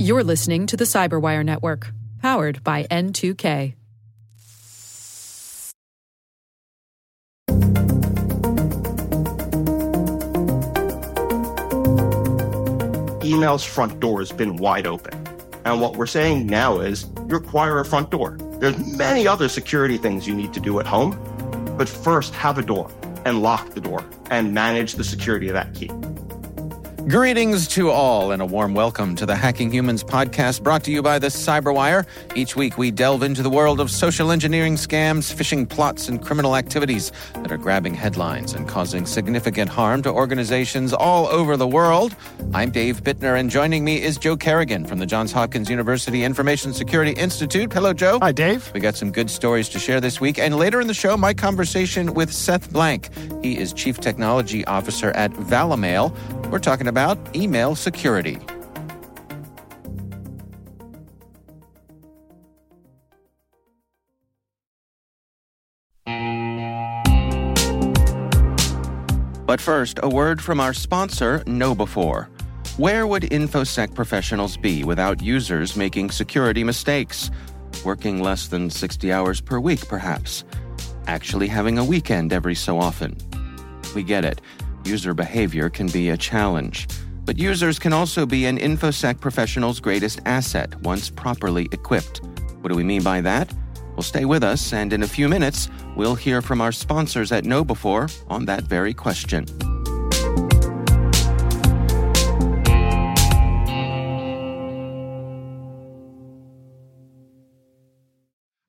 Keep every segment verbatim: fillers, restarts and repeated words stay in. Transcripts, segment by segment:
You're listening to the CyberWire Network, powered by N two K. Email's front door has been wide open. And what we're saying now is you require a front door. There's many other security things you need to do at home, but first have a door and lock the door and manage the security of that key. Greetings to all and a warm welcome to the Hacking Humans podcast brought to you by the CyberWire. Each week we delve into the world of social engineering scams, phishing plots, and criminal activities that are grabbing headlines and causing significant harm to organizations all over the world. I'm Dave Bittner and joining me is Joe Kerrigan from the Johns Hopkins University Information Security Institute. Hello, Joe. Hi, Dave. We got some good stories to share this week. And later in the show, my conversation with Seth Blank. He is Chief Technology Officer at Valimail. We're talking about email security. But first, a word from our sponsor, know before. Where would InfoSec professionals be without users making security mistakes? Working less than sixty hours per week, perhaps. Actually having a weekend every so often. We get it. User behavior can be a challenge, but users can also be an InfoSec professional's greatest asset once properly equipped. What do we mean by that? Well, stay with us, and in a few minutes, we'll hear from our sponsors at know before on that very question.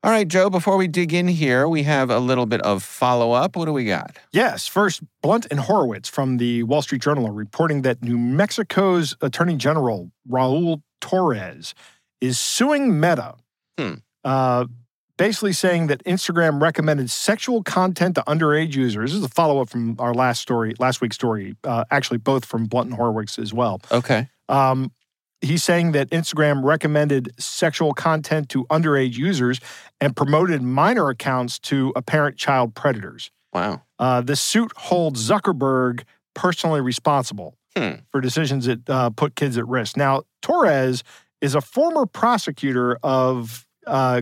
All right, Joe, before we dig in here, we have a little bit of follow-up. What do we got? Yes. First, Blunt and Horowitz from the Wall Street Journal are reporting that New Mexico's Attorney General, Raul Torres, is suing Meta, hmm. uh, basically saying that Instagram recommended sexual content to underage users. This is a follow-up from our last story, last week's story, uh, actually both from Blunt and Horowitz as well. Okay. Um He's saying that Instagram recommended sexual content to underage users and promoted minor accounts to apparent child predators. Wow. Uh, the suit holds Zuckerberg personally responsible hmm. for decisions that uh, put kids at risk. Now, Torres is a former prosecutor of uh,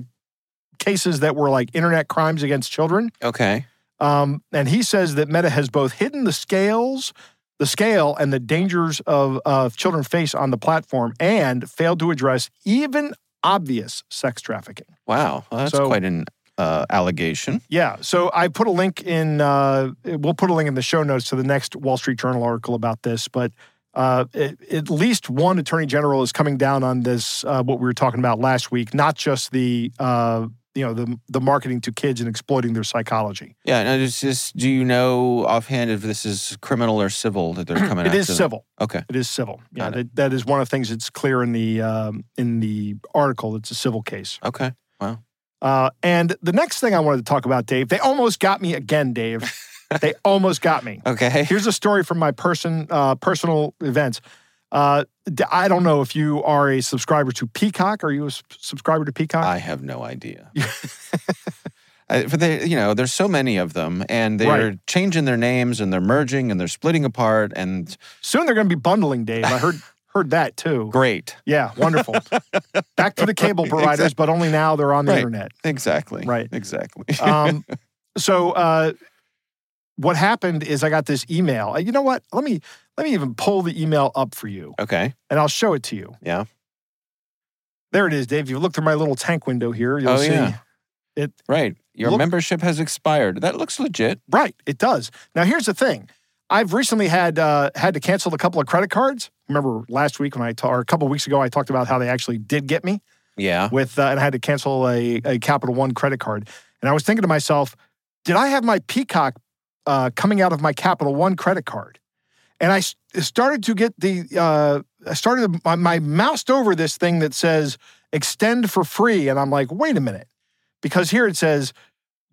cases that were like internet crimes against children. Okay. Um, and he says that Meta has both hidden the scales... the scale and the dangers of uh, children face on the platform and failed to address even obvious sex trafficking. Wow. Well, that's so, quite an uh, allegation. Yeah. So I put a link in, uh, we'll put a link in the show notes to the next Wall Street Journal article about this, but uh, it, at least one attorney general is coming down on this, uh, what we were talking about last week, not just the... Uh, you know, the the marketing to kids and exploiting their psychology. Yeah, and it's just, do you know offhand if this is criminal or civil that they're coming after? It is civil. Okay. It is civil. Yeah, that, that is one of the things that's clear in the um, in the article. It's a civil case. Okay, wow. Uh, and the next thing I wanted to talk about, Dave, they almost got me again, Dave. They almost got me. Okay. Here's a story from my person uh, personal events. Uh, I don't know if you are a subscriber to Peacock. Are you a subscriber to Peacock? I have no idea. I, but they, you know, there's so many of them, and they're right. changing their names, and they're merging, and they're splitting apart, and soon they're going to be bundling, Dave. I heard heard that too. Great. Yeah, wonderful. Back to the cable providers, exactly. But only now they're on the right. internet. Exactly. Right. Exactly. um. So, uh, what happened is I got this email. You know what? Let me. Let me even pull the email up for you. Okay. And I'll show it to you. Yeah. There it is, Dave. If you look through my little tank window here, you'll oh, see yeah. it. Right. Your look, membership has expired. That looks legit. Right. It does. Now, here's the thing. I've recently had uh, had to cancel a couple of credit cards. Remember last week when I ta- or a couple of weeks ago, I talked about how they actually did get me. Yeah. With uh, and I had to cancel a, a Capital One credit card. And I was thinking to myself, did I have my Peacock uh, coming out of my Capital One credit card? And I started to get the, uh, I started, my, my moused over this thing that says extend for free. And I'm like, wait a minute, because here it says,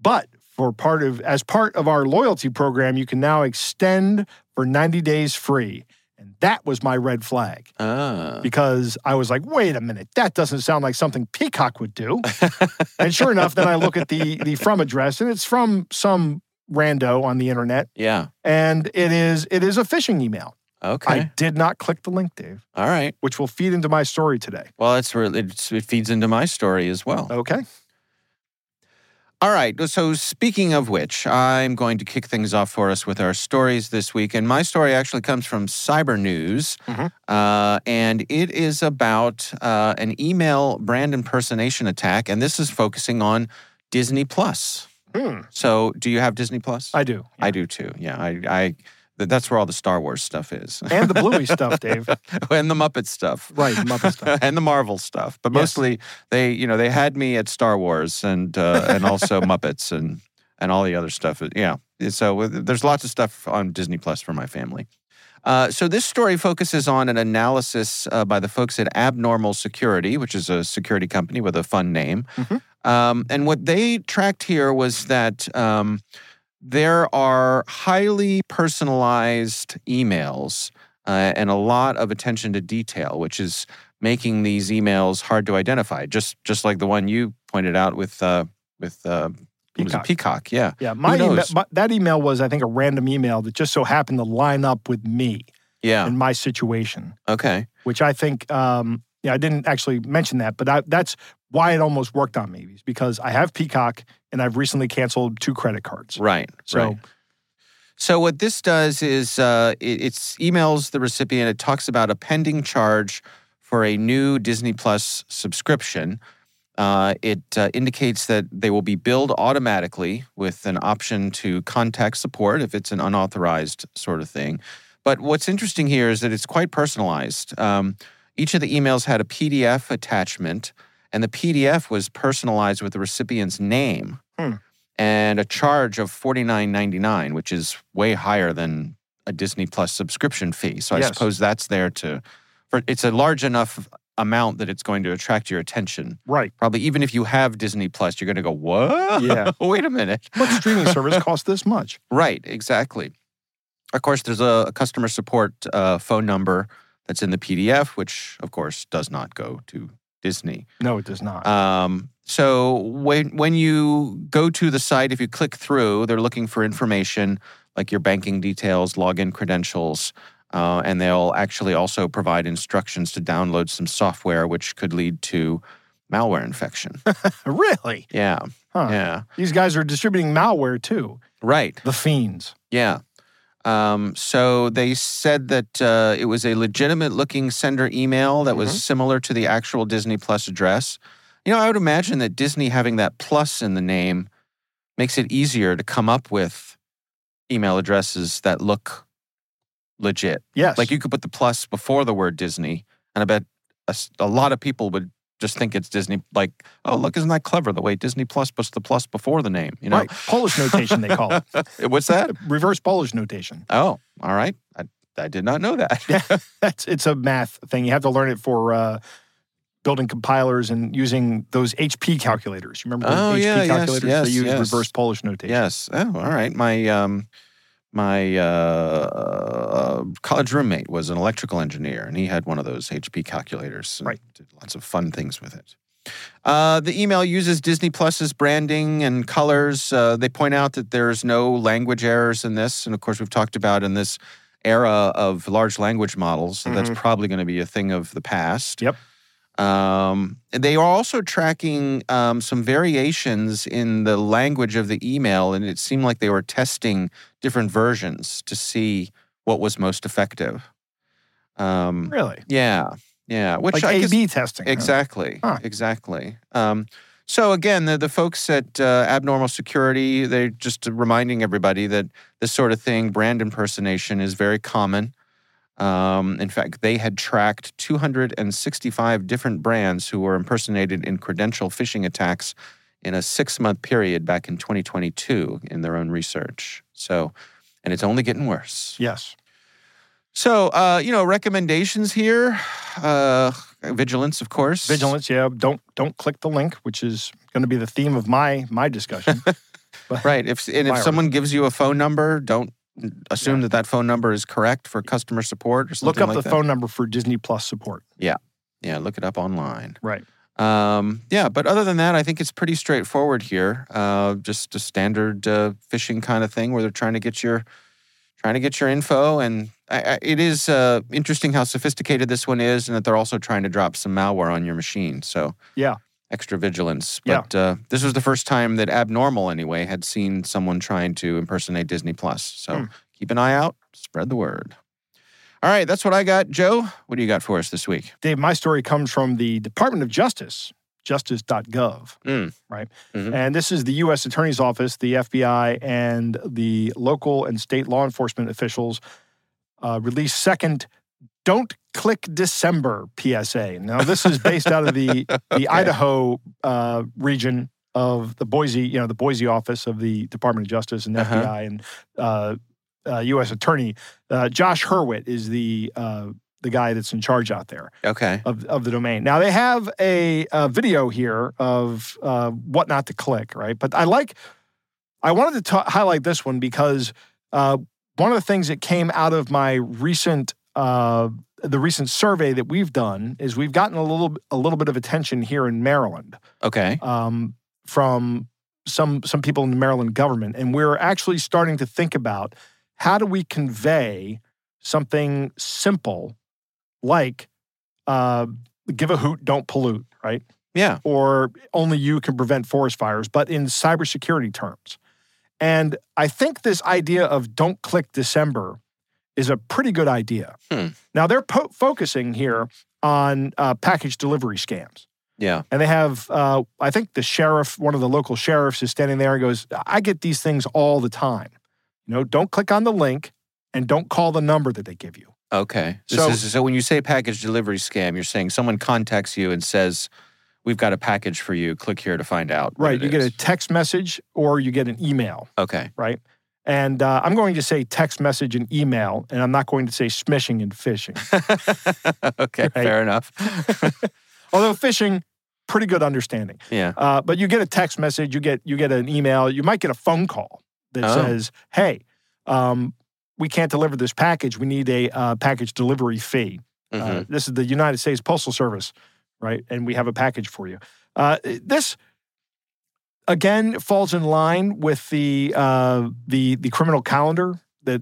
but for part of, as part of our loyalty program, you can now extend for ninety days free. And that was my red flag ah. because I was like, wait a minute, that doesn't sound like something Peacock would do. And sure enough, then I look at the, the from address and it's from some rando on the internet. Yeah. And it is it is a phishing email. Okay. I did not click the link, Dave. All right. Which will feed into my story today. Well, it's where it, it feeds into my story as well. Okay. All right. So speaking of which, I'm going to kick things off for us with our stories this week. And my story actually comes from Cyber News. Mm-hmm. Uh, and it is about uh, an email brand impersonation attack. And this is focusing on Disney Plus. Mm. So do you have Disney Plus? I do. Yeah. I do too. Yeah. I... I That's where all the Star Wars stuff is. And the Bluey stuff, Dave. And the Muppet stuff. Right, Muppet stuff. And the Marvel stuff. But yes. Mostly, they you know, they had me at Star Wars and uh, and also Muppets and, and all the other stuff. Yeah, so there's lots of stuff on Disney Plus for my family. Uh, so this story focuses on an analysis uh, by the folks at Abnormal Security, which is a security company with a fun name. Mm-hmm. Um, and what they tracked here was that... Um, There are highly personalized emails uh, and a lot of attention to detail, which is making these emails hard to identify. Just just like the one you pointed out with uh, with uh, Peacock. Peacock, yeah, yeah. My, email, my that email was, I think, a random email that just so happened to line up with me, yeah, and my situation. Okay, which I think, um, yeah, I didn't actually mention that, but I, that's why it almost worked on me, because I have Peacock. And I've recently canceled two credit cards. Right. So, right. so what this does is uh, it it's emails the recipient. It talks about a pending charge for a new Disney Plus subscription. Uh, it uh, indicates that they will be billed automatically with an option to contact support if it's an unauthorized sort of thing. But what's interesting here is that it's quite personalized. Um, each of the emails had a P D F attachment. And the P D F was personalized with the recipient's name hmm. and a charge of forty-nine ninety-nine, which is way higher than a Disney Plus subscription fee. So yes. I suppose that's there to, for it's a large enough amount that it's going to attract your attention. Right. Probably even if you have Disney Plus, you're going to go, whoa, yeah. Wait a minute. What streaming service costs this much? Right, exactly. Of course, there's a, a customer support uh, phone number that's in the P D F, which of course does not go to Disney. No, it does not. Um, so when when you go to the site, if you click through, they're looking for information like your banking details, login credentials, uh, and they'll actually also provide instructions to download some software, which could lead to malware infection. Really? Yeah. Huh. Yeah. These guys are distributing malware too. Right. The fiends. Yeah. Um, so they said that uh, it was a legitimate-looking sender email that was mm-hmm. similar to the actual Disney Plus address. You know, I would imagine that Disney having that plus in the name makes it easier to come up with email addresses that look legit. Yes. Like you could put the plus before the word Disney, and I bet a, a lot of people would just think it's Disney, like, oh, look, isn't that clever, the way Disney Plus puts the plus before the name, you know? Right. Polish notation, they call it. What's that? Reverse Polish notation. Oh, all right. I, I did not know that. That's It's a math thing. You have to learn it for uh, building compilers and using those H P calculators. You remember those oh, H P yeah, calculators? Yes, they use yes. reverse Polish notation. Yes. Oh, all right. My... Um, My uh, uh, college roommate was an electrical engineer, and he had one of those H P calculators. Right. Did lots of fun things with it. Uh, the email uses Disney Plus's branding and colors. Uh, they point out that there's no language errors in this. And, of course, we've talked about in this era of large language models, so mm-hmm. that's probably going to be a thing of the past. Yep. Um, they are also tracking um, some variations in the language of the email, and it seemed like they were testing different versions to see what was most effective. Um, really? Yeah, yeah. Which like I A B guess, testing. Exactly, huh? exactly. Um, so again, the, the folks at uh, Abnormal Security, they're just reminding everybody that this sort of thing, brand impersonation, is very common. Um, in fact, they had tracked two hundred sixty-five different brands who were impersonated in credential phishing attacks in a six-month period back in twenty twenty-two in their own research. So, and it's only getting worse. Yes. So, uh, you know, recommendations here, uh, vigilance, of course. Vigilance, yeah. Don't don't click the link, which is going to be the theme of my my discussion. But, right. If and if someone gives you a phone number, don't. Assume yeah. that that phone number is correct for customer support or something like that. Look up like the that. phone number for Disney Plus support. Yeah. Yeah, look it up online. Right. Um, yeah, but other than that, I think it's pretty straightforward here. Uh, just a standard uh, phishing kind of thing where they're trying to get your, trying to get your info and I, I, it is uh, interesting how sophisticated this one is, and that they're also trying to drop some malware on your machine. So yeah, extra vigilance. But yeah. uh, this was the first time that Abnormal, anyway, had seen someone trying to impersonate Disney Plus. So mm. keep an eye out. Spread the word. All right, that's what I got. Joe, what do you got for us this week? Dave, my story comes from the Department of Justice, justice dot gov, mm. right? Mm-hmm. And this is the U S Attorney's Office, the F B I, and the local and state law enforcement officials uh, released second Don't Click December P S A. Now, this is based out of the, the okay. Idaho uh, region of the Boise, you know, the Boise office of the Department of Justice and the uh-huh. F B I and uh, uh, U S Attorney. Uh, Josh Hurwit is the... Uh, the guy that's in charge out there okay. of, of the domain. Now, they have a, a video here of uh, what not to click, right? But I like, I wanted to t- highlight this one because uh, one of the things that came out of my recent, uh, the recent survey that we've done is we've gotten a little, a little bit of attention here in Maryland. Okay. Um, from some, some people in the Maryland government. And we're actually starting to think about how do we convey something simple like uh, give a hoot, don't pollute, right? Yeah. Or only you can prevent forest fires, but in cybersecurity terms. And I think this idea of Don't Click December is a pretty good idea. Hmm. Now, they're po- focusing here on uh, package delivery scams. Yeah. And they have, uh, I think the sheriff, one of the local sheriffs is standing there and goes, I get these things all the time. You know, don't click on the link and don't call the number that they give you. Okay. So, this is, so when you say package delivery scam, you're saying someone contacts you and says, we've got a package for you. Click here to find out. Right. You is. get a text message or you get an email. Okay. Right. And uh, I'm going to say text message and email, and I'm not going to say smishing and phishing. Okay. Right? Fair enough. Although phishing, pretty good understanding. Yeah. Uh, but you get a text message, you get you get an email, you might get a phone call that oh. says, hey, um, we can't deliver this package. We need a uh, package delivery fee. Mm-hmm. Uh, this is the United States Postal Service, right? And we have a package for you. Uh, this, again, falls in line with the uh, the the criminal calendar that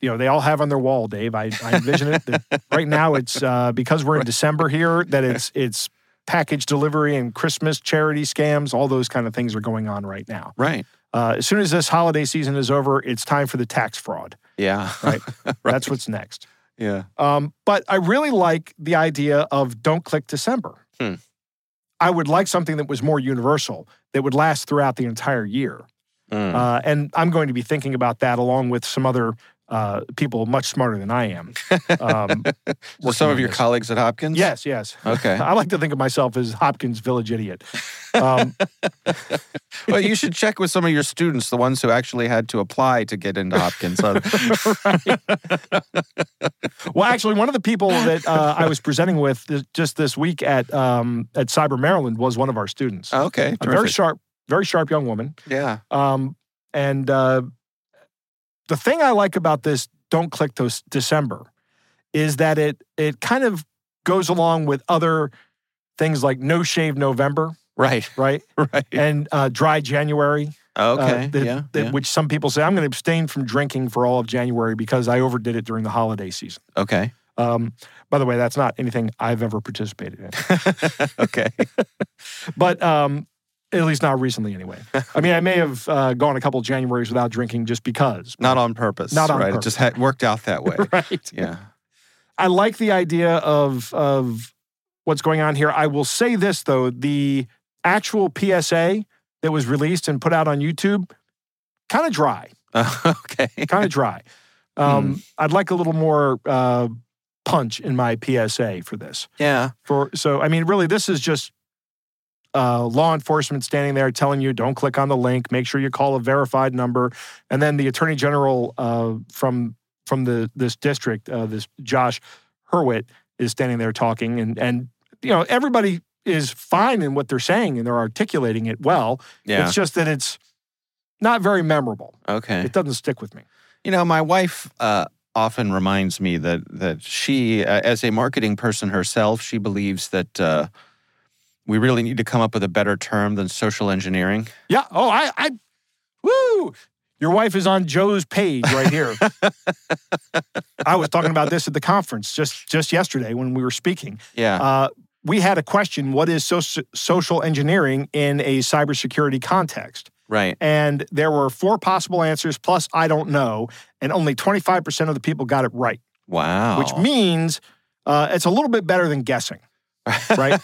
you know they all have on their wall, Dave. I, I envision it. That right now, it's uh, because we're in December here that it's it's package delivery and Christmas charity scams. All those kind of things are going on right now. Right. Uh, as soon as this holiday season is over, it's time for the tax fraud. Yeah. Right? Right. That's what's next. Yeah. Um, but I really like the idea of Don't Click December. Hmm. I would like something that was more universal, that would last throughout the entire year. Mm. Uh, and I'm going to be thinking about that along with some other uh, people much smarter than I am. Um, well, some of your this. colleagues at Hopkins? Yes, yes. Okay. I like to think of myself as Hopkins Village Idiot. Um, well, you should check with some of your students, the ones who actually had to apply to get into Hopkins. Well, actually, one of the people that uh, I was presenting with just this week at um, at Cyber Maryland was one of our students. Okay, terrific. A very sharp, very sharp young woman. Yeah. Um, and uh, the thing I like about this Don't Click Those December is that it it kind of goes along with other things like No Shave November. Right, right, right, and uh, dry January. Okay, uh, that, yeah, that, yeah, which some people say I'm going to abstain from drinking for all of January because I overdid it during the holiday season. Okay. Um, by the way, that's not anything I've ever participated in. Okay. But um, at least not recently, anyway. I mean, I may have uh, gone a couple of Januaries without drinking just because. Not on purpose. Not on right? purpose. It just had worked out that way. Right. Yeah. I like the idea of of what's going on here. I will say this though, the actual P S A that was released and put out on YouTube, kind of dry. Uh, okay. Kind of dry. Um, mm. I'd like a little more uh, punch in my P S A for this. Yeah. For So, I mean, really, this is just uh, law enforcement standing there telling you, don't click on the link, make sure you call a verified number. And then the Attorney General uh, from from the this district, uh, this Josh Hurwit, is standing there talking. And, and you know, everybody is fine in what they're saying and they're articulating it well. Yeah. It's just that it's not very memorable. Okay. It doesn't stick with me. You know, my wife uh, often reminds me that that she, uh, as a marketing person herself, she believes that uh, we really need to come up with a better term than social engineering. Yeah. Oh, I, I woo! Your wife is on Joe's page right here. I was talking about this at the conference just, just yesterday when we were speaking. Yeah. Uh, we had a question, what is so- social engineering in a cybersecurity context? Right. And there were four possible answers, plus I don't know, and only twenty-five percent of the people got it right. Wow. Which means uh, it's a little bit better than guessing, right?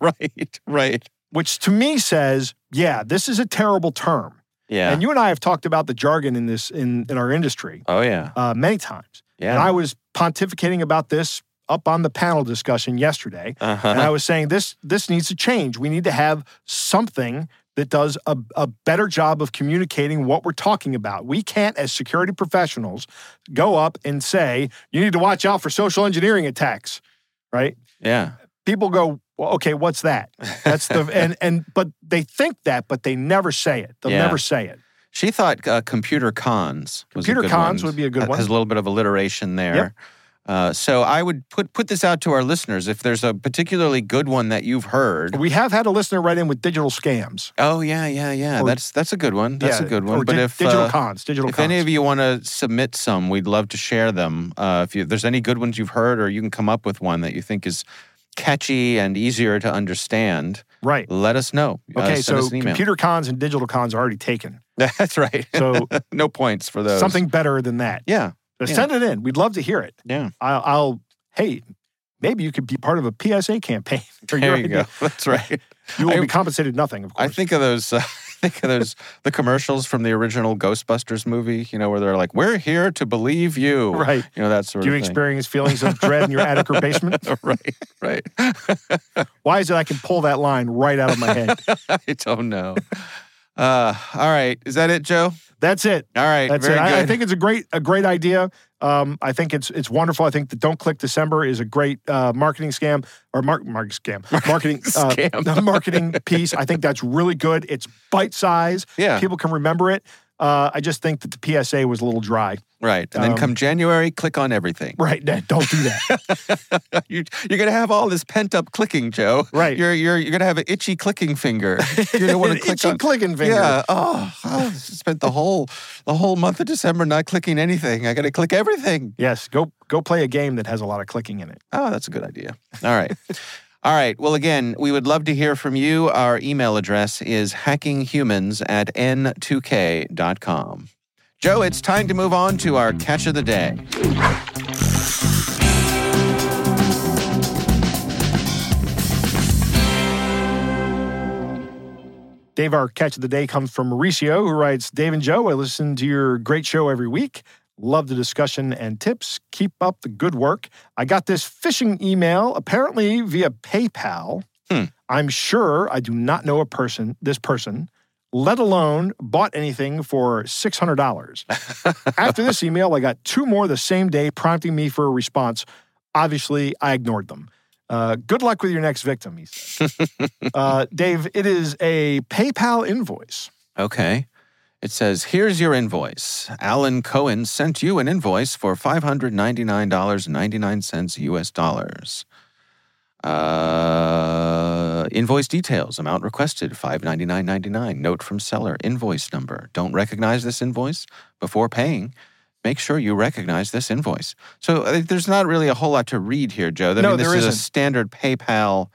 right, right. Which to me says, yeah, this is a terrible term. Yeah. And you and I have talked about the jargon in this in, in our industry. Oh, yeah. Uh, many times. Yeah. And I was pontificating about this up on the panel discussion yesterday. Uh-huh. And I was saying this this needs to change. We need to have something that does a, a better job of communicating what we're talking about. We can't, as security professionals, go up and say, you need to watch out for social engineering attacks, right? Yeah. People go, well, okay, what's that? That's the and and but they think that, but they never say it. They'll yeah. never say it. She thought uh, computer cons. Was computer a good cons one. would be a good that one. Has a little bit of alliteration there. Yep. Uh, so I would put put this out to our listeners. If there's a particularly good one that you've heard, we have had a listener write in with digital scams. Oh yeah, yeah, yeah. Or, that's that's a good one. That's yeah, a good one. Or but di- if digital uh, cons, digital. If cons. Any of you want to submit some, we'd love to share them. Uh, if you, there's any good ones you've heard, or you can come up with one that you think is catchy and easier to understand. Right. Let us know. Okay, uh, so computer cons and digital cons are already taken. That's right. So no points for those. Something better than that. Yeah. So yeah. Send it in. We'd love to hear it. Yeah. I'll, I'll hey, maybe you could be part of a P S A campaign. There you idea. Go. That's right. You will I, be compensated nothing, of course. I think of those... Uh, Think of those the commercials from the original Ghostbusters movie, you know, where they're like, "We're here to believe you," right? You know, that sort Do of thing. Do you experience feelings of dread in your attic or basement? right, right. Why is it I can pull that line right out of my head? I don't know. Uh, all right, is that it, Joe? That's it. All right, that's very it. Good. I, I think it's a great a great idea. Um, I think it's it's wonderful. I think the Don't Click December is a great uh, marketing scam or mar- marketing scam, marketing uh, scam, the marketing piece. I think that's really good. It's bite size. Yeah, people can remember it. Uh, I just think that the P S A was a little dry. Right, and um, then come January, click on everything. Right, don't do that. you, you're going to have all this pent up clicking, Joe. Right, you're you're you're going to have an itchy clicking finger. You're going to want to click itchy on, clicking finger. Yeah. Oh, I spent the whole the whole month of December not clicking anything. I got to click everything. Yes, go go play a game that has a lot of clicking in it. Oh, that's a good idea. All right. All right. Well, again, we would love to hear from you. Our email address is hacking humans at n two k dot com. Joe, it's time to move on to our catch of the day. Dave, our catch of the day comes from Mauricio, who writes, Dave and Joe, I listen to your great show every week. Love the discussion and tips. Keep up the good work. I got this phishing email, apparently via PayPal. Hmm. I'm sure I do not know a person, this person, let alone bought anything for six hundred dollars. After this email, I got two more the same day prompting me for a response. Obviously, I ignored them. Uh, good luck with your next victim, he said. uh, Dave, it is a PayPal invoice. Okay. It says, here's your invoice. Alan Cohen sent you an invoice for five hundred ninety-nine dollars and ninety-nine cents U S dollars. Uh, invoice details, amount requested, five hundred ninety-nine dollars and ninety-nine cents. Note from seller, invoice number. Don't recognize this invoice before paying. Make sure you recognize this invoice. So uh, there's not really a whole lot to read here, Joe. I no, mean, this there is isn't. a standard PayPal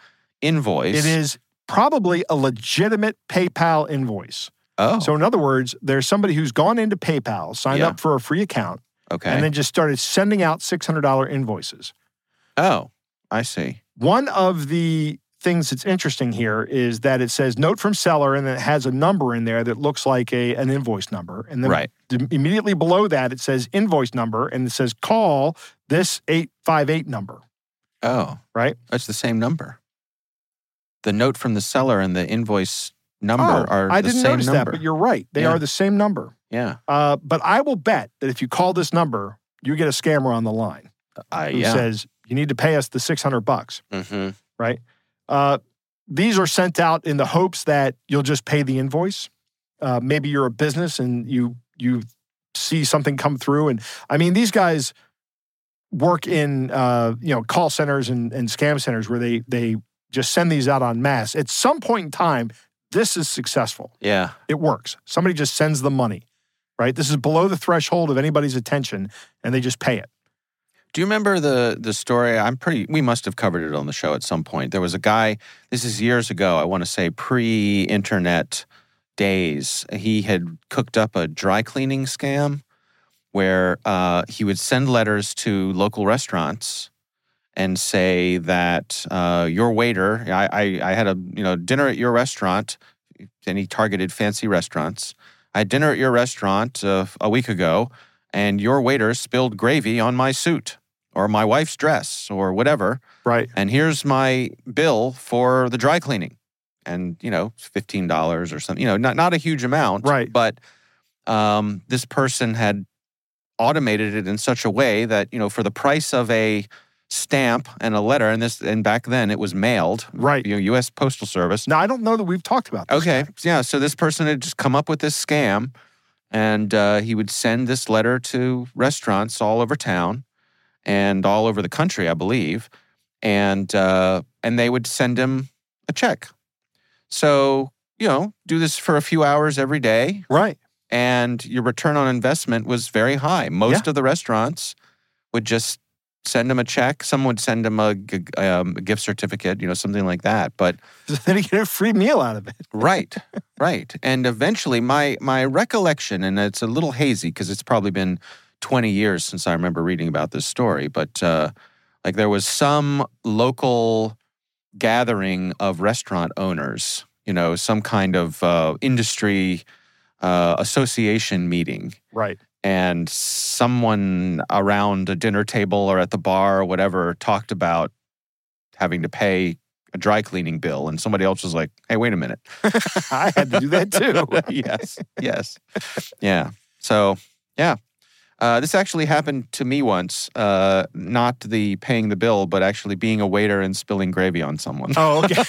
invoice. It is probably a legitimate PayPal invoice. Oh. So in other words, there's somebody who's gone into PayPal, signed yeah. up for a free account, okay, and then just started sending out six hundred dollars invoices. Oh, I see. One of the things that's interesting here is that it says note from seller and it has a number in there that looks like a an invoice number. And then right. immediately below that, it says invoice number and it says call this eight five eight number. Oh. Right? That's the same number. The note from the seller and the invoice number oh, are I the didn't same notice number. That, but you're right. They yeah. are the same number. Yeah. Uh, but I will bet that if you call this number, you get a scammer on the line uh, who yeah. says, you need to pay us the six hundred bucks, mm-hmm. right? Uh, these are sent out in the hopes that you'll just pay the invoice. Uh, maybe you're a business and you you see something come through. And I mean, these guys work in uh, you know call centers and, and scam centers where they they just send these out en masse. At some point in time, this is successful. Yeah. It works. Somebody just sends the money. right? This is below the threshold of anybody's attention, and they just pay it. Do you remember the the story? I'm pretty, we must have covered it on the show at some point. There was a guy, this is years ago, I want to say pre-internet days. He had cooked up a dry cleaning scam where uh, he would send letters to local restaurants and say that uh, your waiter, I, I, I had a you know dinner at your restaurant, and he targeted fancy restaurants. I had dinner at your restaurant uh, a week ago, and your waiter spilled gravy on my suit, or my wife's dress, or whatever. Right. And here's my bill for the dry cleaning. And, you know, fifteen dollars or something. You know, not, not a huge amount. Right. But um, this person had automated it in such a way that, you know, for the price of a stamp and a letter, and this, and back then it was mailed. Right. You know, U S Postal Service. Now, I don't know that we've talked about this. Okay. Yeah, so this person had just come up with this scam, and uh, he would send this letter to restaurants all over town and all over the country, I believe. And uh, and they would send him a check. So, you know, do this for a few hours every day. Right. And your return on investment was very high. Most yeah. of the restaurants would just send him a check. Some would send him a, um, a gift certificate, you know, something like that. But then he get a free meal out of it. Right, right. And eventually, my my recollection, and it's a little hazy because it's probably been twenty years since I remember reading about this story, but uh, like there was some local gathering of restaurant owners, you know, some kind of uh, industry uh, association meeting. Right. And someone around a dinner table or at the bar or whatever talked about having to pay a dry cleaning bill. And somebody else was like, hey, wait a minute. I had to do that too. Yes, yes. Yeah. So, yeah. Uh, this actually happened to me once. Uh, not the paying the bill, but actually being a waiter and spilling gravy on someone. Oh, okay.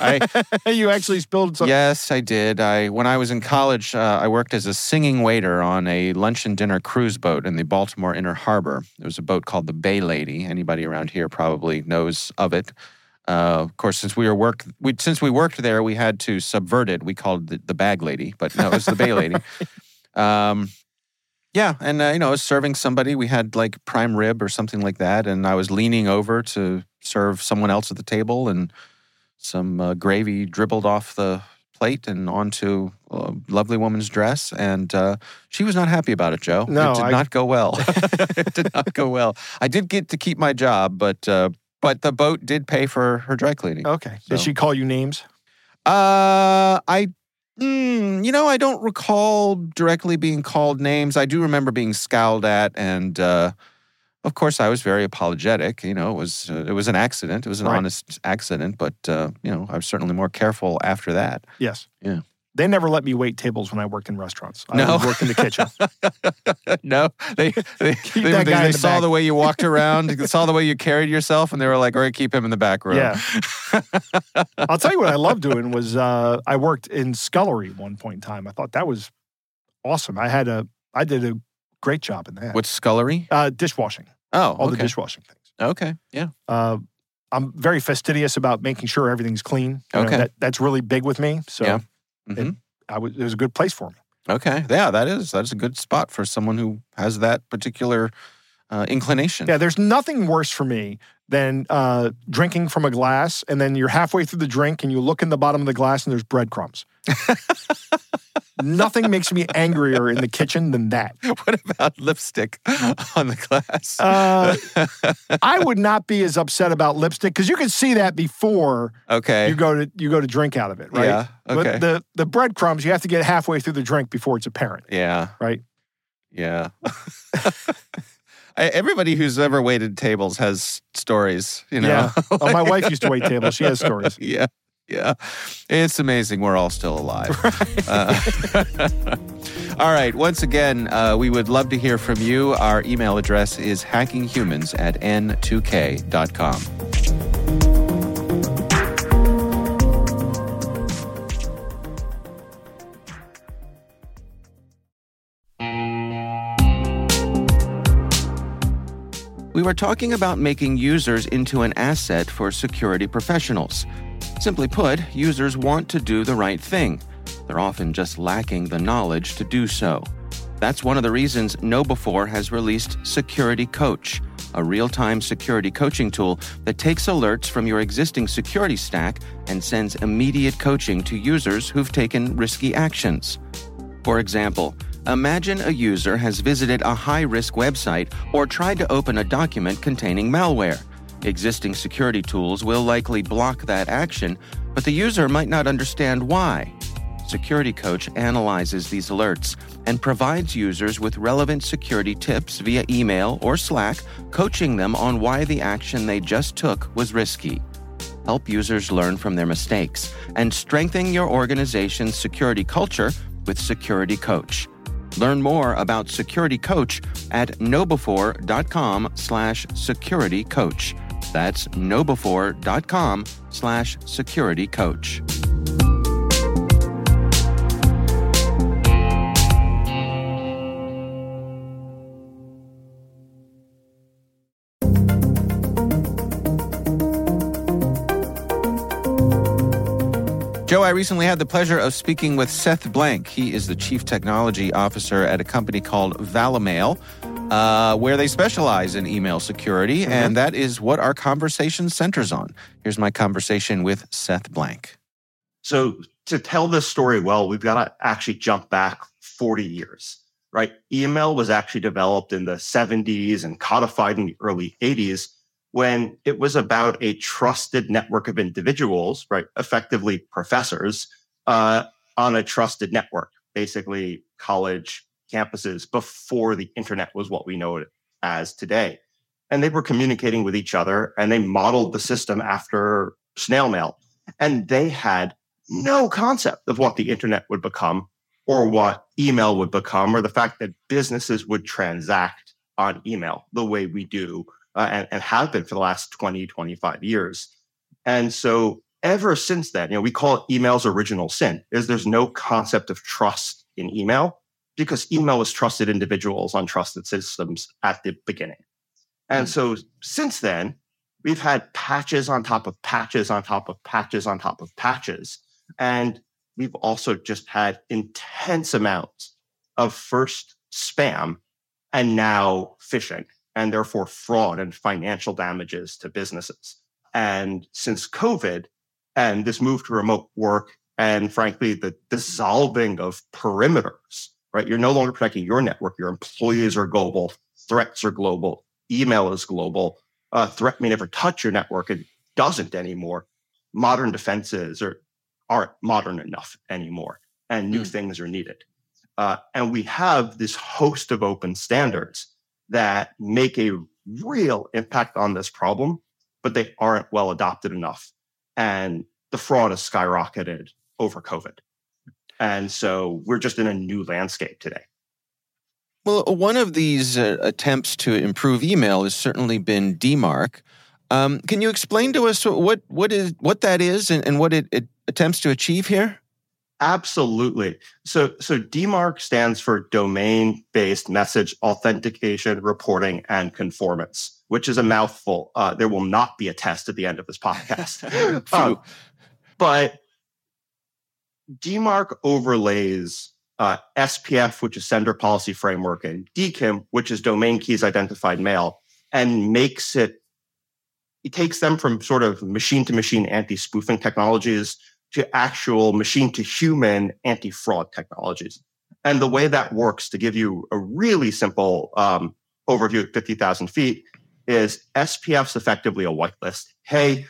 I, you actually spilled something? Yes, I did. I When I was in college, uh, I worked as a singing waiter on a lunch and dinner cruise boat in the Baltimore Inner Harbor. There was a boat called the Bay Lady. Anybody around here probably knows of it. Uh, of course, since we were work, we, since we worked there, we had to subvert it. We called it the Bag Lady, but no, it was the Bay Lady. Um Yeah, and, uh, you know, I was serving somebody. We had, like, prime rib or something like that, and I was leaning over to serve someone else at the table, and some uh, gravy dribbled off the plate and onto a lovely woman's dress, and uh, she was not happy about it, Joe. No, It did I... not go well. It did not go well. I did get to keep my job, but uh, but the boat did pay for her dry cleaning. Okay. So. Did she call you names? Uh, I... Mm, you know, I don't recall directly being called names. I do remember being scowled at, and uh, of course, I was very apologetic. You know, it was uh, it was an accident. It was an right. honest accident, but uh, you know, I was certainly more careful after that. Yes. Yeah. They never let me wait tables when I worked in restaurants. I no. would work in the kitchen. No. They they, keep they, that they, guy they in the saw back. The way you walked around, saw the way you carried yourself, and they were like, all right, keep him in the back room. Yeah. I'll tell you what I loved doing was uh, I worked in scullery one point in time. I thought that was awesome. I had a, I did a great job in that. What's scullery? Uh, dishwashing. Oh, All okay. the dishwashing things. Okay, yeah. Uh, I'm very fastidious about making sure everything's clean. You okay. Know, that, that's really big with me, so. Yeah. Mm-hmm. It, I was, it was a good place for me. Okay. Yeah, that is. That is a good spot for someone who has that particular uh, inclination. Yeah, there's nothing worse for me than uh, drinking from a glass, and then you're halfway through the drink, and you look in the bottom of the glass, and there's breadcrumbs. Nothing makes me angrier in the kitchen than that. What about lipstick on the glass? uh, I would not be as upset about lipstick because you can see that before okay. you go to you go to drink out of it, right? Yeah, okay. But the the breadcrumbs you have to get halfway through the drink before it's apparent. Yeah. Right. Yeah. I, everybody who's ever waited tables has stories, you know. Yeah. Like, oh, my wife used to wait tables. She has stories. Yeah. Yeah, it's amazing we're all still alive. Right. Uh, all right, once again, uh, we would love to hear from you. Our email address is hacking humans at n two k dot com. We were talking about making users into an asset for security professionals. Simply put, users want to do the right thing. They're often just lacking the knowledge to do so. That's one of the reasons know before has released Security Coach, a real-time security coaching tool that takes alerts from your existing security stack and sends immediate coaching to users who've taken risky actions. For example, imagine a user has visited a high-risk website or tried to open a document containing malware. Existing security tools will likely block that action, but the user might not understand why. Security Coach analyzes these alerts and provides users with relevant security tips via email or Slack, coaching them on why the action they just took was risky. Help users learn from their mistakes and strengthen your organization's security culture with Security Coach. Learn more about Security Coach at know before dot com slash security coach. That's know before dot com slash security coach. Joe, I recently had the pleasure of speaking with Seth Blank. He is the chief technology officer at a company called Valimail, uh, where they specialize in email security, mm-hmm. and that is what our conversation centers on. Here's my conversation with Seth Blank. So to tell this story well, we've got to actually jump back forty years, right? Email was actually developed in the seventies and codified in the early eighties, when it was about a trusted network of individuals, right, effectively professors, uh, on a trusted network, basically college campuses before the internet was what we know it as today. And they were communicating with each other, and they modeled the system after snail mail. And they had no concept of what the internet would become or what email would become or the fact that businesses would transact on email the way we do Uh, and, and have been for the last twenty, twenty-five years. And so ever since then, you know, we call it email's original sin, is there's no concept of trust in email because email was trusted individuals on trusted systems at the beginning. And so since then, we've had patches on top of patches on top of patches on top of patches. And we've also just had intense amounts of first spam and now phishing, and therefore fraud and financial damages to businesses. And since COVID and this move to remote work and, frankly, the dissolving of perimeters, right? You're no longer protecting your network. Your employees are global. Threats are global. Email is global. A threat may never touch your network. It doesn't anymore. Modern defenses are, aren't modern enough anymore, and new mm. things are needed. Uh, and we have this host of open standards that make a real impact on this problem, but they aren't well adopted enough. And the fraud has skyrocketed over COVID. And so we're just in a new landscape today. Well, one of these uh, attempts to improve email has certainly been D MARC. Um, can you explain to us what what is what that is and, and what it, it attempts to achieve here? Absolutely. So, so D MARC stands for Domain-Based Message Authentication, Reporting, and Conformance, which is a mouthful. Uh, there will not be a test at the end of this podcast. um, but D MARC overlays uh, S P F, which is Sender Policy Framework, and D K I M, which is Domain Keys Identified Mail, and makes it, it takes them from sort of machine-to-machine anti-spoofing technologies to actual machine-to-human anti-fraud technologies. And the way that works, to give you a really simple um, overview at fifty thousand feet, is S P F's effectively a whitelist. Hey,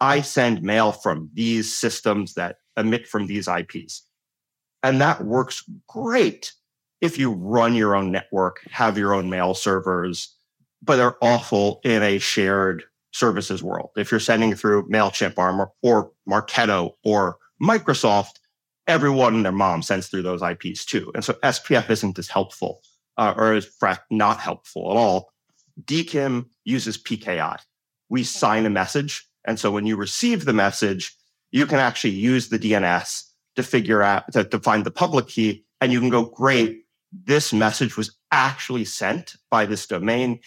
I send mail from these systems that emit from these I Ps. And that works great if you run your own network, have your own mail servers, but they're awful in a shared services world. If you're sending through MailChimp or, or Marketo or Microsoft, everyone and their mom sends through those I Ps too. And so S P F isn't as helpful uh, or is not helpful at all. D K I M uses P K I. We sign a message. And so when you receive the message, you can actually use the D N S to figure out, to, to find the public key. And you can go, great, this message was actually sent by this domain,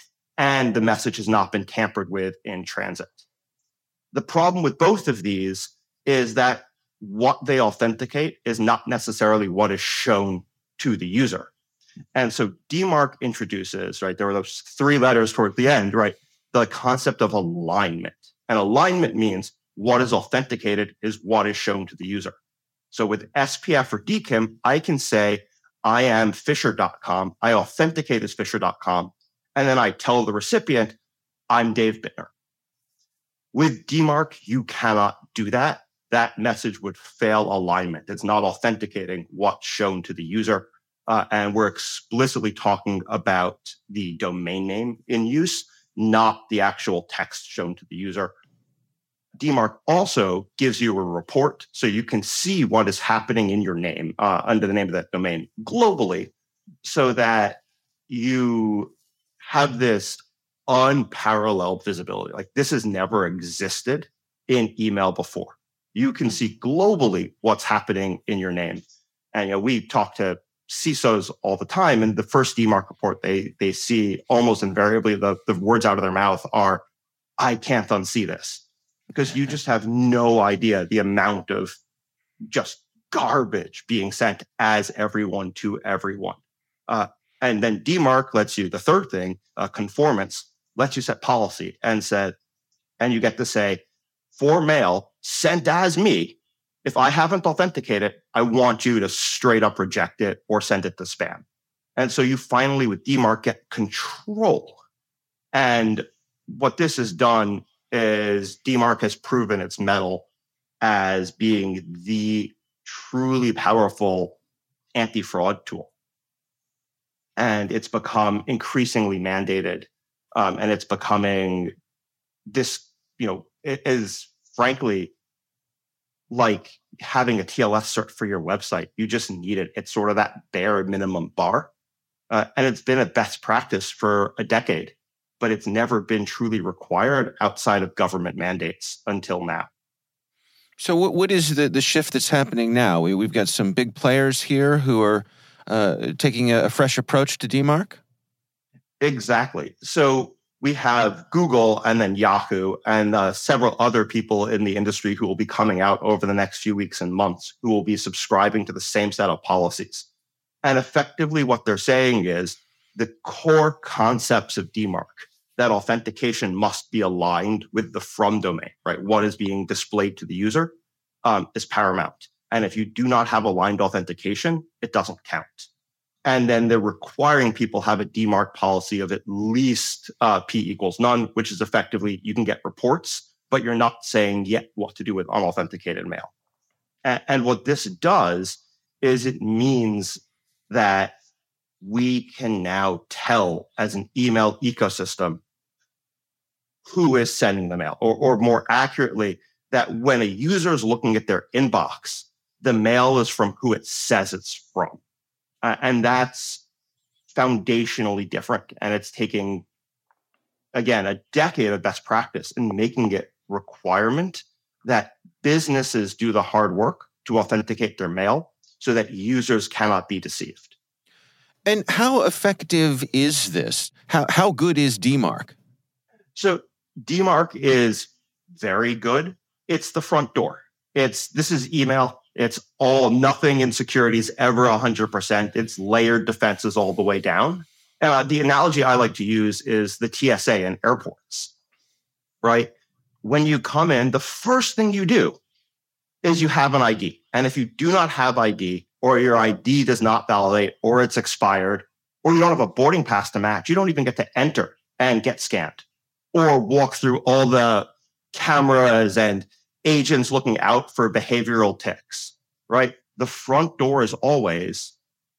and the message has not been tampered with in transit. The problem with both of these is that what they authenticate is not necessarily what is shown to the user. And so D MARC introduces, right, there were those three letters toward the end, right, the concept of alignment. And alignment means what is authenticated is what is shown to the user. So with S P F or D K I M, I can say, I am Fisher dot com. I authenticate as Fisher dot com. And then I tell the recipient, I'm Dave Bittner. With D MARC, you cannot do that. That message would fail alignment. It's not authenticating what's shown to the user. Uh, and we're explicitly talking about the domain name in use, not the actual text shown to the user. D MARC also gives you a report so you can see what is happening in your name uh, under the name of that domain globally, so that you have this unparalleled visibility. Like, this has never existed in email before. You can see globally what's happening in your name. And, you know, we talk to C I S Os all the time, and the first D MARC report they they see almost invariably, the, the words out of their mouth are, I can't unsee this. Because you just have no idea the amount of just garbage being sent as everyone to everyone. Uh, and then D MARC lets you, the third thing, uh, conformance, lets you set policy and said, and you get to say, for mail sent as me, if I haven't authenticated, I want you to straight up reject it or send it to spam. And so you finally, with D MARC, get control. And what this has done is D MARC has proven its mettle as being the truly powerful anti-fraud tool. And it's become increasingly mandated. Um, and it's becoming this, you know, it is frankly like having a T L S cert for your website. You just need it. It's sort of that bare minimum bar. Uh, and it's been a best practice for a decade, but it's never been truly required outside of government mandates until now. So what what is the, the shift that's happening now? We, we've got some big players here who are uh, taking a, a fresh approach to D MARC? Exactly. So we have Google and then Yahoo and uh, several other people in the industry who will be coming out over the next few weeks and months who will be subscribing to the same set of policies. And effectively what they're saying is, the core concepts of D MARC, that authentication must be aligned with the from domain, right? What is being displayed to the user um, is paramount. And if you do not have aligned authentication, it doesn't count. And then they're requiring people have a D MARC policy of at least uh, P equals none, which is effectively you can get reports, but you're not saying yet what to do with unauthenticated mail. And, and what this does is it means that we can now tell as an email ecosystem who is sending the mail, or, or more accurately, that when a user is looking at their inbox, the mail is from who it says it's from. Uh, and that's foundationally different. And it's taking, again, a decade of best practice and making it requirement that businesses do the hard work to authenticate their mail so that users cannot be deceived. And how effective is this? How how good is D MARC? So D MARC is very good. It's the front door. It's this is email. It's all nothing in security is ever one hundred percent. It's layered defenses all the way down. And uh, the analogy I like to use is the T S A in airports, right? When you come in, the first thing you do is you have an I D. And if you do not have I D, or your I D does not validate, or it's expired, or you don't have a boarding pass to match, you don't even get to enter and get scanned, or walk through all the cameras and agents looking out for behavioral ticks, right? The front door is always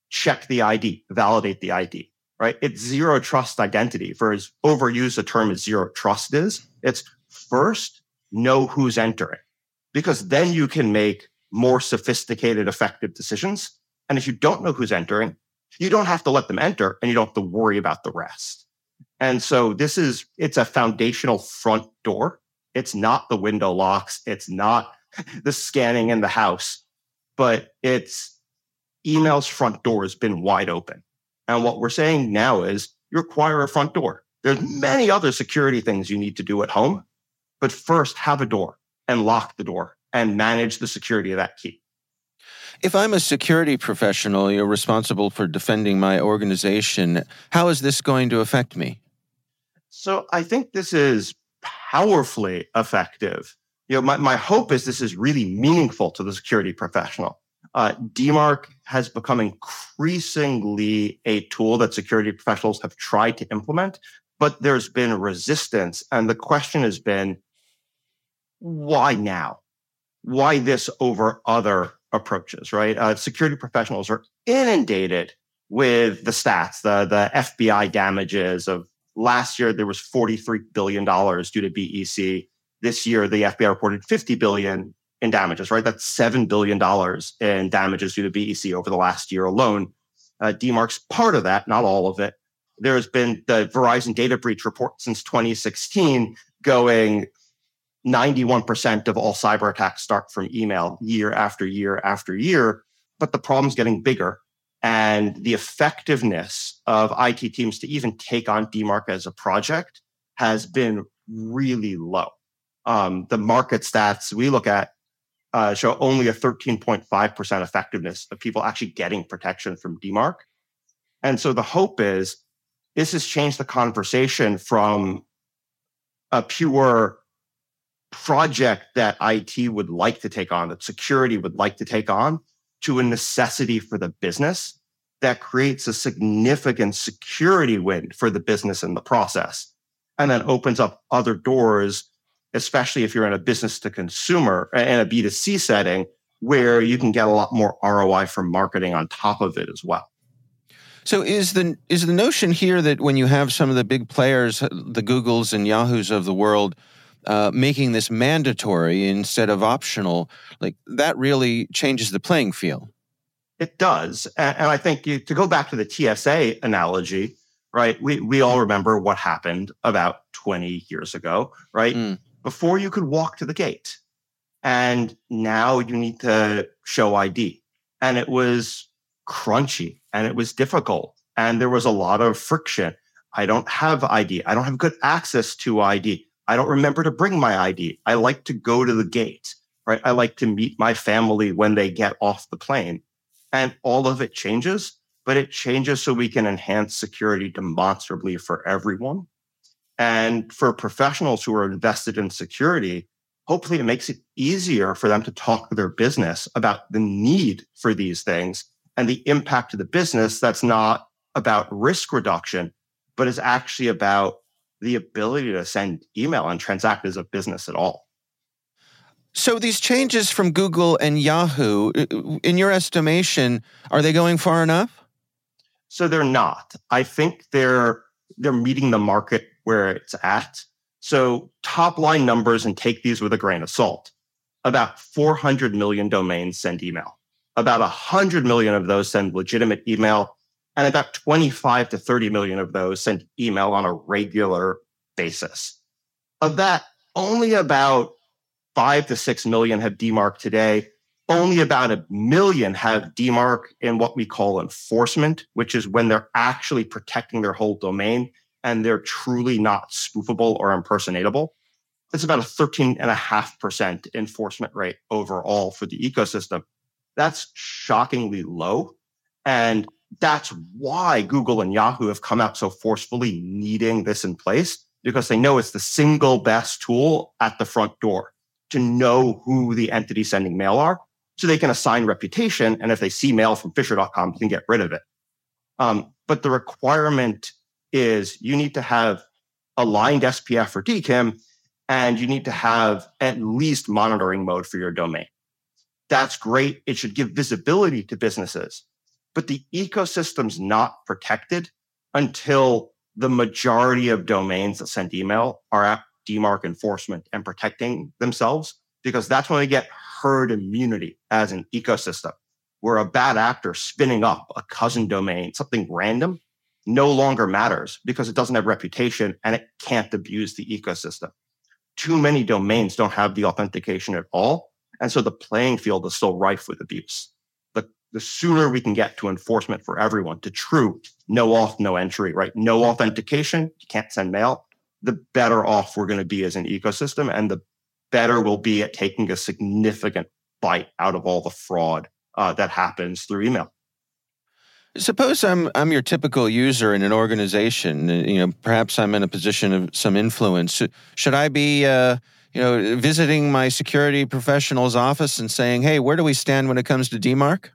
check the I D, validate the I D, right? It's zero trust identity. For as overused a term as zero trust is, it's first know who's entering, because then you can make more sophisticated, effective decisions. And if you don't know who's entering, you don't have to let them enter and you don't have to worry about the rest. And so this is, it's a foundational front door. It's not the window locks. It's not the scanning in the house, but it's email's front door has been wide open. And what we're saying now is you require a front door. There's many other security things you need to do at home, but first have a door and lock the door and manage the security of that key. If I'm a security professional, you're responsible for defending my organization. How is this going to affect me? So I think this is powerfully effective. You know, my, my hope is this is really meaningful to the security professional. Uh, DMARC has become increasingly a tool that security professionals have tried to implement, but there's been resistance. And the question has been, why now? Why this over other approaches, right? Uh, security professionals are inundated with the stats, the, the F B I damages of last year, there was forty-three billion dollars due to B E C. This year, the F B I reported fifty billion dollars in damages, right? That's seven billion dollars in damages due to B E C over the last year alone. Uh, DMARC's part of that, not all of it. There's been the Verizon data breach report since twenty sixteen going ninety-one percent of all cyber attacks start from email year after year after year, but the problem's getting bigger. And the effectiveness of I T teams to even take on DMARC as a project has been really low. Um, the market stats we look at uh, show only a thirteen point five percent effectiveness of people actually getting protection from DMARC. And so the hope is this has changed the conversation from a pure project that I T would like to take on, that security would like to take on, to a necessity for the business that creates a significant security win for the business in the process, and then opens up other doors, especially if you're in a business to consumer and a B two C setting where you can get a lot more R O I from marketing on top of it as well. So is the is the notion here that when you have some of the big players, the Googles and Yahoos of the world, Uh, making this mandatory instead of optional, like that really changes the playing field? It does. And, and I think you, to go back to the T S A analogy, right, we, we all remember what happened about twenty years ago, right? Mm. Before you could walk to the gate. And now you need to show I D. And it was crunchy and it was difficult. And there was a lot of friction. I don't have I D. I don't have good access to I D. I don't remember to bring my I D. I like to go to the gate, right? I like to meet my family when they get off the plane. And all of it changes, but it changes so we can enhance security demonstrably for everyone. And for professionals who are invested in security, hopefully it makes it easier for them to talk to their business about the need for these things and the impact to the business that's not about risk reduction, but is actually about the ability to send email and transact as a business at all. So these changes from Google and Yahoo, in your estimation, are they going far enough? So they're not. I think they're they're meeting the market where it's at. So top line numbers, and take these with a grain of salt. About four hundred million domains send email. About one hundred million of those send legitimate email. And about twenty-five to thirty million of those send email on a regular basis. Of that, only about five to six million have DMARC today. Only about a million have DMARC in what we call enforcement, which is when they're actually protecting their whole domain and they're truly not spoofable or impersonatable. It's about a thirteen point five percent enforcement rate overall for the ecosystem. That's shockingly low. And that's why Google and Yahoo have come out so forcefully needing this in place, because they know it's the single best tool at the front door to know who the entity sending mail are, so they can assign reputation. And if they see mail from Fisher dot com, they can get rid of it. Um, but the requirement is you need to have aligned S P F or D K I M, and you need to have at least monitoring mode for your domain. That's great. It should give visibility to businesses. But the ecosystem's not protected until the majority of domains that send email are at DMARC enforcement and protecting themselves, because that's when we get herd immunity as an ecosystem, where a bad actor spinning up a cousin domain, something random, no longer matters because it doesn't have reputation and it can't abuse the ecosystem. Too many domains don't have the authentication at all, and so the playing field is still rife with abuse. The sooner we can get to enforcement for everyone, to true no auth, no entry, right? No authentication, you can't send mail, the better off we're going to be as an ecosystem, and the better we'll be at taking a significant bite out of all the fraud uh, that happens through email. Suppose I'm I'm your typical user in an organization. You know, perhaps I'm in a position of some influence. Should I be, uh, you know, visiting my security professional's office and saying, "Hey, where do we stand when it comes to D MARC?"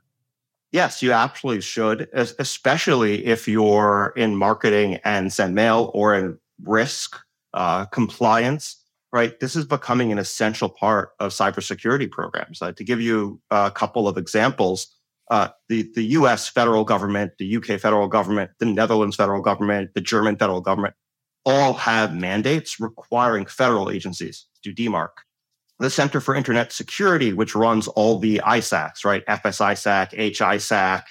Yes, you absolutely should, especially if you're in marketing and send mail or in risk uh, compliance. Right, this is becoming an essential part of cybersecurity programs. Uh, to give you a couple of examples. Uh, the, the U S federal government, the U K federal government, the Netherlands federal government, the German federal government, all have mandates requiring federal agencies to do D MARC. The Center for Internet Security, which runs all the I SACs, right? F S I SAC, H I SAC,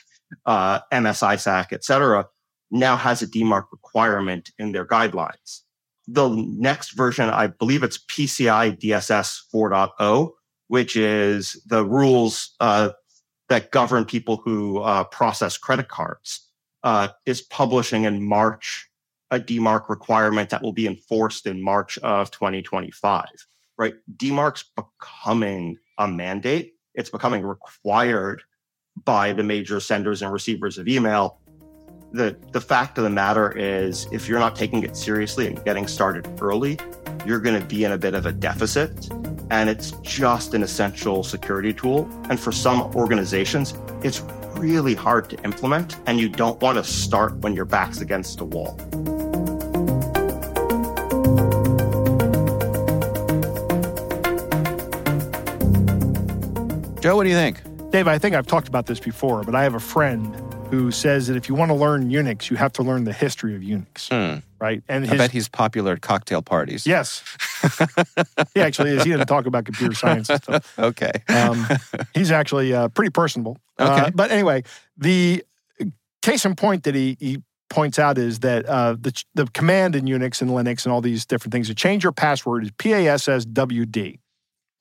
uh, M S I SAC, et cetera, now has a D MARC requirement in their guidelines. The next version, I believe it's P C I D S S four point oh, which is the rules uh, that govern people who uh, process credit cards, uh, is publishing in March a D MARC requirement that will be enforced in March of twenty twenty-five, right? D MARC's becoming a mandate. It's becoming required by the major senders and receivers of email. The, the fact of the matter is, if you're not taking it seriously and getting started early, you're going to be in a bit of a deficit. And it's just an essential security tool. And for some organizations, it's really hard to implement, and you don't want to start when your back's against a wall. Joe, what do you think? Dave, I think I've talked about this before, but I have a friend who says that if you want to learn Unix, you have to learn the history of Unix, hmm. right? And his, I bet he's popular at cocktail parties. Yes. He actually is. He doesn't talk about computer science and stuff. Okay. Um, he's actually uh, pretty personable. Okay. Uh, but anyway, the case in point that he, he points out is that uh, the, the command in Unix and Linux and all these different things to change your password is P A S S W D.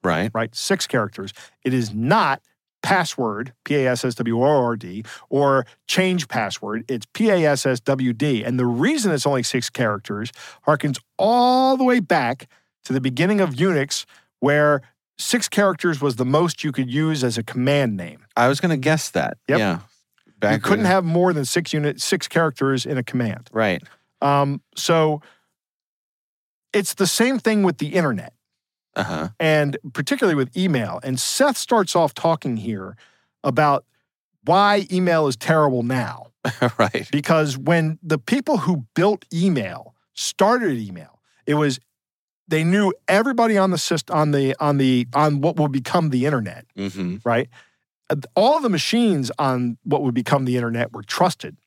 Right. Right? Six characters. It is not password, P A S S W O R D, or change password. It's P A S S W D. And the reason it's only six characters harkens all the way back to the beginning of Unix, where six characters was the most you could use as a command name. I was going to guess that. Yep. Yeah. Back you couldn't when... have more than six unit, six characters in a command. Right. Um, so it's the same thing with the internet. Uh-huh. And particularly with email. And Seth starts off talking here about why email is terrible now. Right. Because when the people who built email started email, it was they knew everybody on the system, on the on the on what would become the internet. Mm-hmm. Right. All the machines on what would become the internet were trusted.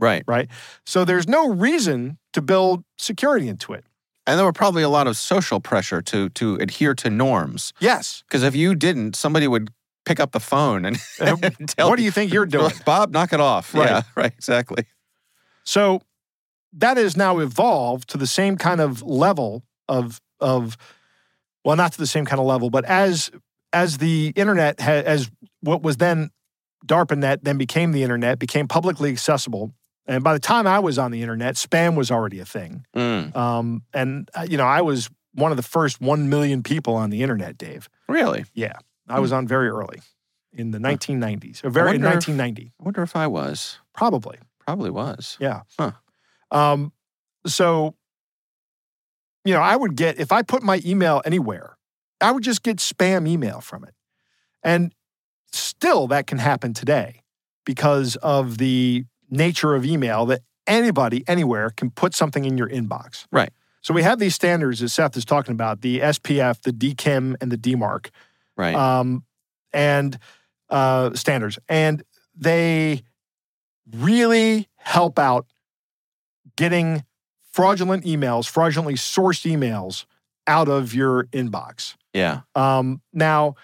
Right. Right. So there's no reason to build security into it. And there were probably a lot of social pressure to to adhere to norms. Yes. Because if you didn't, somebody would pick up the phone and, and tell What do you think you're doing? Bob, knock it off. Right. Yeah, right, exactly. So that has now evolved to the same kind of level of, of well, not to the same kind of level, but as as the internet, ha, as what was then DARPANET, then became the internet, became publicly accessible. And by the time I was on the internet, spam was already a thing. Mm. Um, and, you know, I was one of the first one million people on the internet, Dave. Really? Yeah. I mm. was on very early in the nineteen nineties. Or very, in nineteen ninety. If, I wonder if I was. Probably. Probably was. Yeah. Huh. Um, so, you know, I would get, if I put my email anywhere, I would just get spam email from it. And still that can happen today because of the nature of email that anybody, anywhere can put something in your inbox. Right. So we have these standards that Seth is talking about, the S P F, the D K I M, and the D MARC. Right. Um, and uh, standards. And they really help out getting fraudulent emails, fraudulently sourced emails out of your inbox. Yeah. Um, now,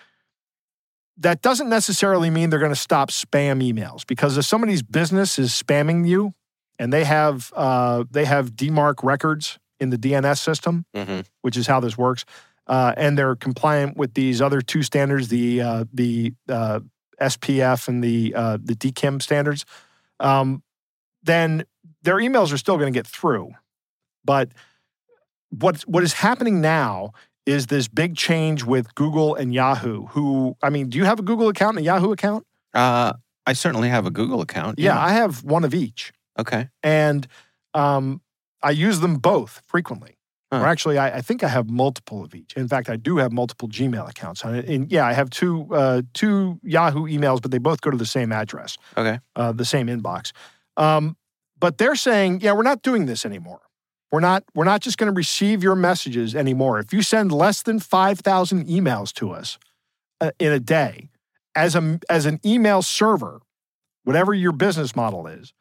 that doesn't necessarily mean they're going to stop spam emails, because if somebody's business is spamming you and they have uh, they have D MARC records in the D N S system, mm-hmm. which is how this works, uh, and they're compliant with these other two standards, the uh, the uh, S P F and the uh, the D K I M standards, um, then their emails are still going to get through. But what what is happening now is this big change with Google and Yahoo, who, I mean, do you have a Google account and a Yahoo account? Uh, I certainly have a Google account. Yeah, yeah, I have one of each. Okay. And um, I use them both frequently. Huh. Or actually, I, I think I have multiple of each. In fact, I do have multiple Gmail accounts. And, and yeah, I have two uh, two Yahoo emails, but they both go to the same address. Okay. Uh, the same inbox. Um, but they're saying, yeah, we're not doing this anymore. We're not, we're not just going to receive your messages anymore. If you send less than five thousand emails to us uh, in a day, as a as an email server, whatever your business model is,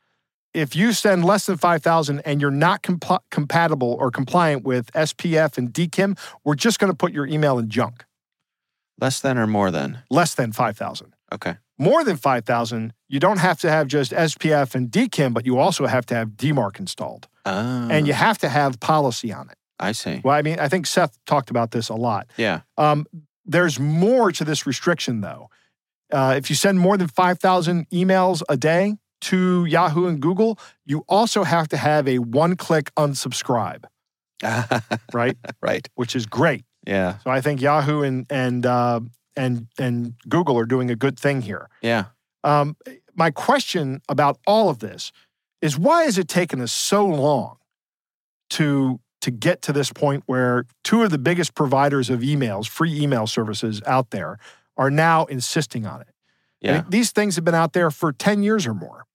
if you send less than five thousand and you're not comp- compatible or compliant with S P F and D K I M, we're just going to put your email in junk. Less than or more than? Less than five thousand. Okay. More than five thousand, you don't have to have just S P F and D K I M, but you also have to have D MARC installed. Oh. And you have to have policy on it. I see. Well, I mean, I think Seth talked about this a lot. Yeah. Um, there's more to this restriction, though. Uh, if you send more than five thousand emails a day to Yahoo and Google, you also have to have a one-click unsubscribe, right? Right. Which is great. Yeah. So I think Yahoo and and uh, and and Google are doing a good thing here. Yeah. Um, my question about all of this is, why has it taken us so long to to get to this point where two of the biggest providers of emails, free email services out there, are now insisting on it? Yeah. And these things have been out there for ten years or more.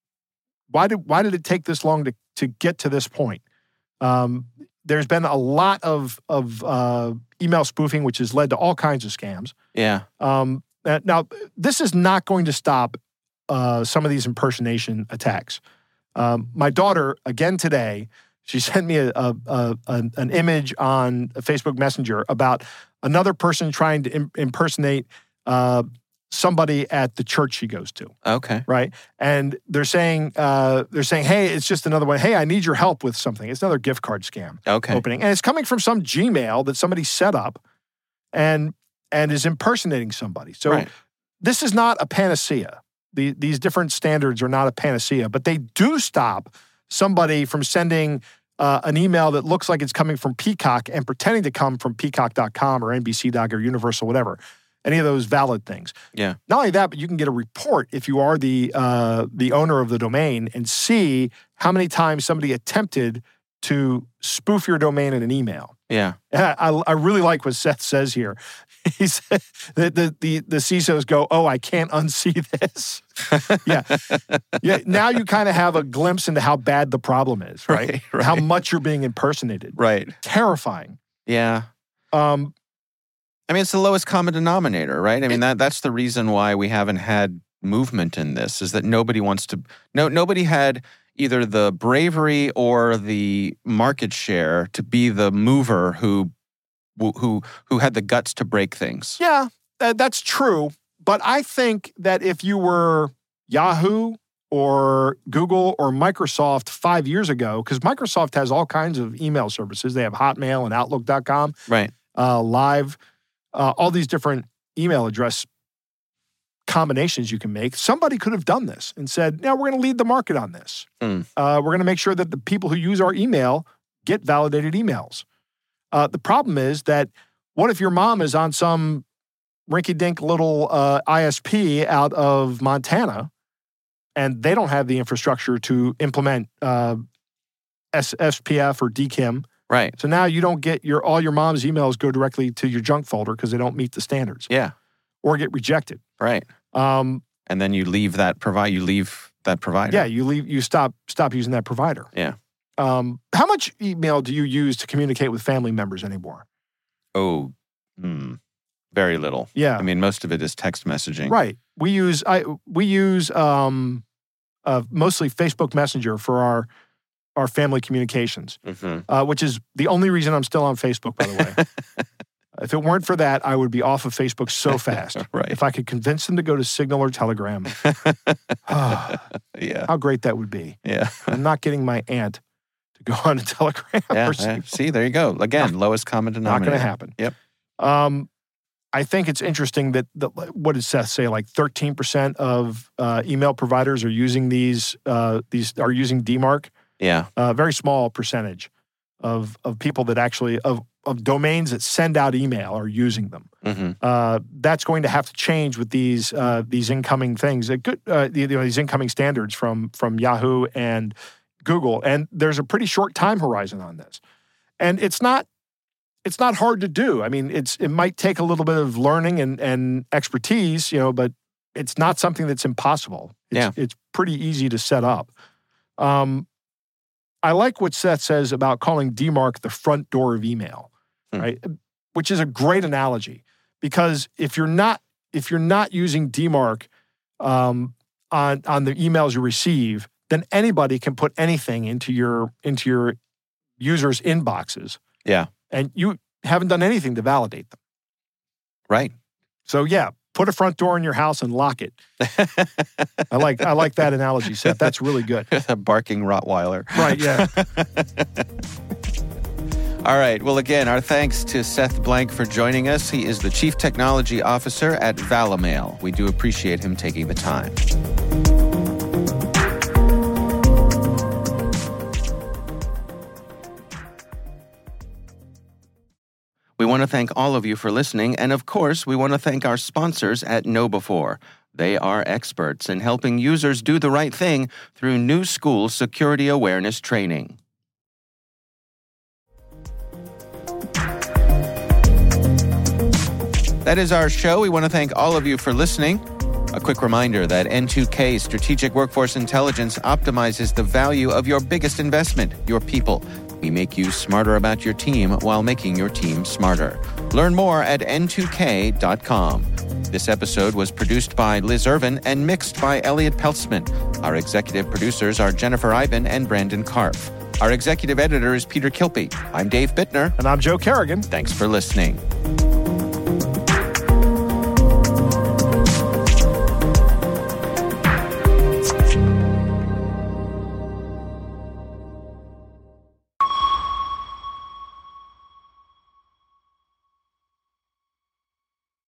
Why did why did it take this long to, to get to this point? Um, there's been a lot of of uh, email spoofing, which has led to all kinds of scams. Yeah. Um, now, this is not going to stop uh, some of these impersonation attacks. Um, my daughter, again today, she sent me a, a, a an image on Facebook Messenger about another person trying to im- impersonate Uh, somebody at the church she goes to. Okay. Right? And they're saying, uh, they're saying, hey, it's just another one. Hey, I need your help with something. It's another gift card scam. Okay. Opening. And it's coming from some Gmail that somebody set up and and is impersonating somebody. So right. This is not a panacea. The, these different standards are not a panacea, but they do stop somebody from sending Uh, an email that looks like it's coming from Peacock and pretending to come from peacock dot com or N B C dot or Universal, whatever. Any of those valid things. Yeah. Not only that, but you can get a report if you are the uh, the owner of the domain and see how many times somebody attempted to spoof your domain in an email. Yeah. I, I really like what Seth says here. He said that the, the, the C I S Os go, oh, I can't unsee this. Yeah. Yeah. Now you kind of have a glimpse into how bad the problem is, right? Right, right. How much you're being impersonated. Right. Terrifying. Yeah. Um. I mean, it's the lowest common denominator, right? I mean, that that's the reason why we haven't had movement in this, is that nobody wants to... No, nobody had either the bravery or the market share to be the mover who who who had the guts to break things. Yeah, that's true. But I think that if you were Yahoo or Google or Microsoft five years ago, because Microsoft has all kinds of email services. They have Hotmail and Outlook dot com. Right. Uh, live... Uh, all these different email address combinations you can make. Somebody could have done this and said, now we're going to lead the market on this. Mm. Uh, we're going to make sure that the people who use our email get validated emails. Uh, the problem is that what if your mom is on some rinky-dink little uh, I S P out of Montana and they don't have the infrastructure to implement uh, S P F or D K I M? Right. So now you don't get your, all your mom's emails go directly to your junk folder because they don't meet the standards. Yeah. Or get rejected. Right. Um, and then you leave that provide you leave that provider. Yeah, you leave you stop stop using that provider. Yeah. Um, how much email do you use to communicate with family members anymore? Oh, hmm, very little. Yeah. I mean, most of it is text messaging. Right. We use I we use um, uh, mostly Facebook Messenger for our our family communications, mm-hmm. uh, which is the only reason I'm still on Facebook, by the way. If it weren't for that, I would be off of Facebook so fast. Right. If I could convince them to go to Signal or Telegram. Yeah. How great that would be. Yeah. I'm not getting my aunt to go on to Telegram. Yeah, or Signal. See, there you go. Again, not, lowest common denominator. Not going to happen. Yep. Um, I think it's interesting that, the, what did Seth say, like thirteen percent of uh, email providers are using these, uh, these are using D MARC. Yeah, a uh, very small percentage of of people that actually of of domains that send out email are using them. Mm-hmm. Uh, that's going to have to change with these uh, these incoming things. It could, uh, you know, these incoming standards from from Yahoo and Google. And there's a pretty short time horizon on this, and it's not it's not hard to do. I mean, it's it might take a little bit of learning and and expertise, you know, but it's not something that's impossible. It's, yeah, it's pretty easy to set up. Um, I like what Seth says about calling D MARC the front door of email, mm. right? Which is a great analogy, because if you're not if you're not using D MARC um, on on the emails you receive, then anybody can put anything into your into your users' inboxes. Yeah, and you haven't done anything to validate them, right? So yeah, put a front door in your house and lock it. I like I like that analogy, Seth. That's really good. A barking Rottweiler. Right, yeah. All right. Well, again, our thanks to Seth Blank for joining us. He is the Chief Technology Officer at Valimail. We do appreciate him taking the time. We want to thank all of you for listening, and of course, we want to thank our sponsors at know before. They are experts in helping users do the right thing through new school security awareness training. That is our show. We want to thank all of you for listening. A quick reminder that N two K Strategic Workforce Intelligence optimizes the value of your biggest investment, your people. We make you smarter about your team while making your team smarter. Learn more at N two K dot com. This episode was produced by Liz Irvin and mixed by Elliot Peltzman. Our executive producers are Jennifer Iben and Brandon Karpf. Our executive editor is Peter Kilpie. I'm Dave Bittner. And I'm Joe Kerrigan. Thanks for listening.